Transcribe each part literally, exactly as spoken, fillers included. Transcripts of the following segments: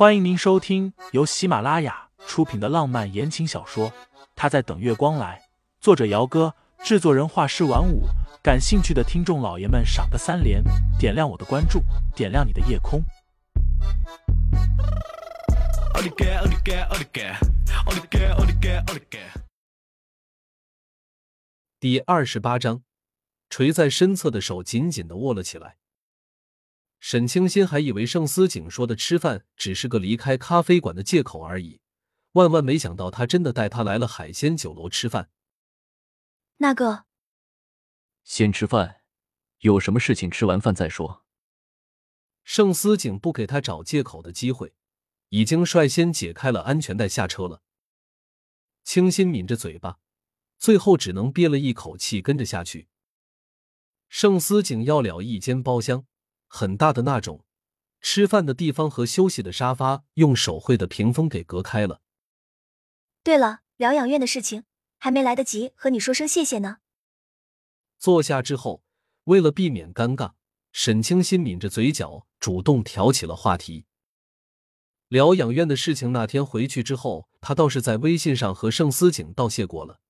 欢迎您收听由喜马拉雅出品的浪漫言情小说《他在等月光来》，作者姚哥，制作人画师晚舞。感兴趣的听众老爷们赏个三连，点亮我的关注，点亮你的夜空。第二十八章，垂在身侧的手紧紧地握了起来。沈清心还以为盛思景说的吃饭只是个离开咖啡馆的借口而已，万万没想到他真的带他来了海鲜酒楼吃饭。那个，先吃饭，有什么事情吃完饭再说。盛思景不给他找借口的机会，已经率先解开了安全带下车了。清心抿着嘴巴，最后只能憋了一口气跟着下去。盛思景要了一间包厢，很大的那种，吃饭的地方和休息的沙发用手绘的屏风给隔开了。对了，疗养院的事情还没来得及和你说声谢谢呢。坐下之后，为了避免尴尬，沈清心抿着嘴角主动挑起了话题。疗养院的事情那天回去之后，他倒是在微信上和盛思景道谢过了，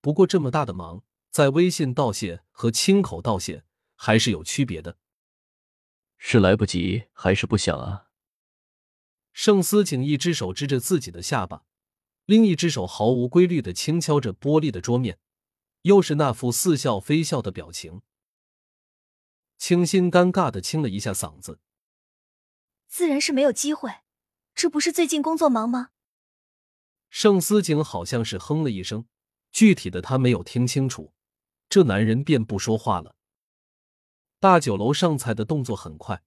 不过这么大的忙，在微信道谢和亲口道谢还是有区别的。是来不及还是不想啊？盛思景一只手支着自己的下巴，另一只手毫无规律地轻敲着玻璃的桌面，又是那副似笑非笑的表情。清新尴尬地清了一下嗓子。自然是没有机会，这不是最近工作忙吗？盛思景好像是哼了一声，具体的他没有听清楚，这男人便不说话了。大酒楼上菜的动作很快，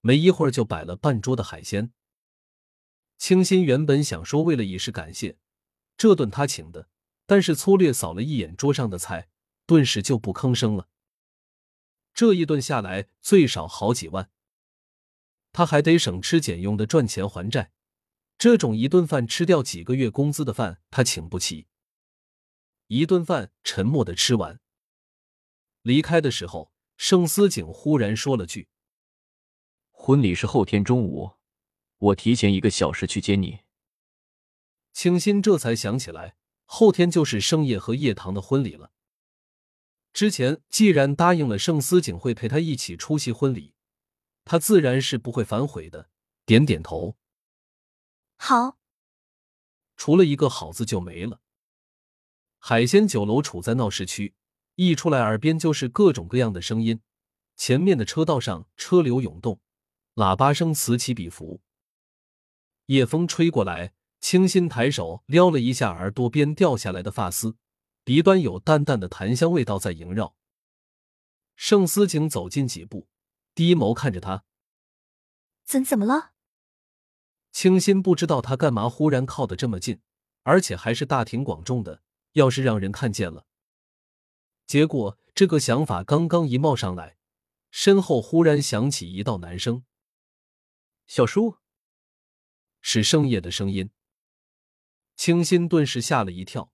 没一会儿就摆了半桌的海鲜。清新原本想说为了以示感谢，这顿他请的，但是粗略扫了一眼桌上的菜，顿时就不吭声了。这一顿下来最少好几万，他还得省吃俭用的赚钱还债，这种一顿饭吃掉几个月工资的饭他请不起。一顿饭沉默的吃完，离开的时候，盛思景忽然说了句：“婚礼是后天中午，我提前一个小时去接你。”清新这才想起来，后天就是盛夜和叶棠的婚礼了。之前既然答应了盛思景会陪他一起出席婚礼，他自然是不会反悔的，点点头。好。除了一个好字就没了。海鲜酒楼处在闹市区，一出来耳边就是各种各样的声音，前面的车道上车流涌动，喇叭声此起彼伏。夜风吹过来，清新抬手撩了一下耳朵边掉下来的发丝，鼻端有淡淡的檀香味道在萦绕。盛思景走近几步，低眸看着他。怎怎么了？清新不知道他干嘛忽然靠得这么近，而且还是大庭广众的，要是让人看见了。结果这个想法刚刚一冒上来，身后忽然响起一道男声。小叔，是盛夜的声音。清新顿时吓了一跳，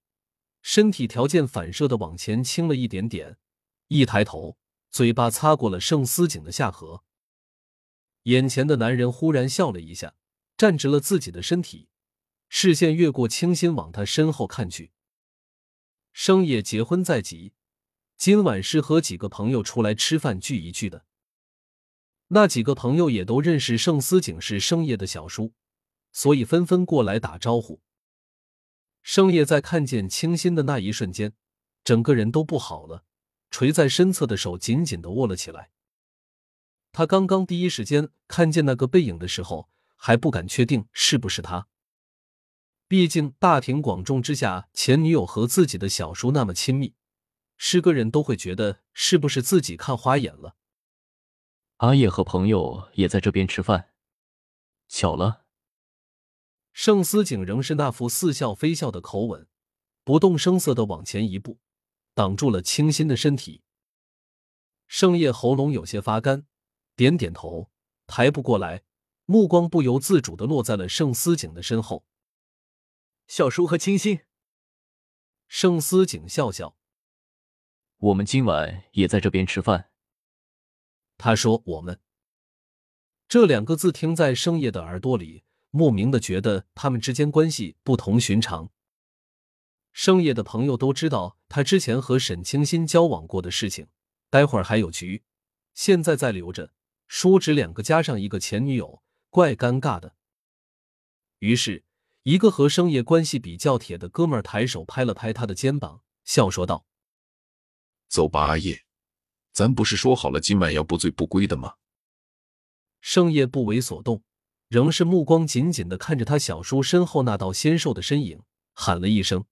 身体条件反射的往前倾了一点点，一抬头，嘴巴擦过了盛思景的下颌。眼前的男人忽然笑了一下，站直了自己的身体，视线越过清新往他身后看去。盛夜结婚在即，今晚是和几个朋友出来吃饭聚一聚的。那几个朋友也都认识盛思景是盛夜的小叔，所以纷纷过来打招呼。盛夜在看见清新的那一瞬间，整个人都不好了，垂在身侧的手紧紧地握了起来。他刚刚第一时间看见那个背影的时候，还不敢确定是不是他。毕竟大庭广众之下，前女友和自己的小叔那么亲密，是个人都会觉得是不是自己看花眼了。阿叶和朋友也在这边吃饭，巧了。盛思景仍是那副似笑非笑的口吻，不动声色地往前一步，挡住了清新的身体。盛夜喉咙有些发干，点点头，抬不过来，目光不由自主地落在了盛思景的身后。小叔和清新。盛思景笑笑。我们今晚也在这边吃饭。他说我们这两个字听在盛夜的耳朵里，莫名的觉得他们之间关系不同寻常。盛业的朋友都知道他之前和沈清新交往过的事情，待会儿还有局，现在再留着，叔侄两个加上一个前女友，怪尴尬的。于是，一个和盛业关系比较铁的哥们儿抬手拍了拍他的肩膀，笑说道：“走吧，阿叶，咱不是说好了今晚要不醉不归的吗？”盛业不为所动，仍是目光紧紧地看着他小叔身后那道纤瘦的身影，喊了一声：“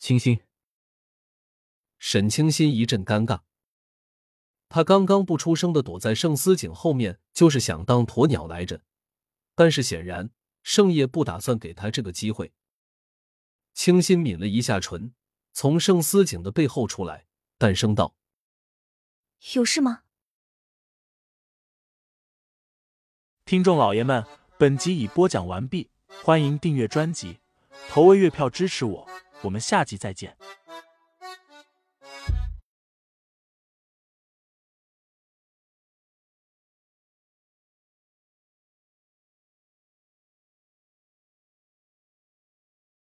清新。”沈清新一阵尴尬，他刚刚不出声的躲在盛思景后面，就是想当鸵鸟来着。但是显然，盛业不打算给他这个机会。清新抿了一下唇，从盛思景的背后出来，淡声道：“有事吗？”听众老爷们，本集已播讲完毕，欢迎订阅专辑，投喂月票支持我，我们下集再见。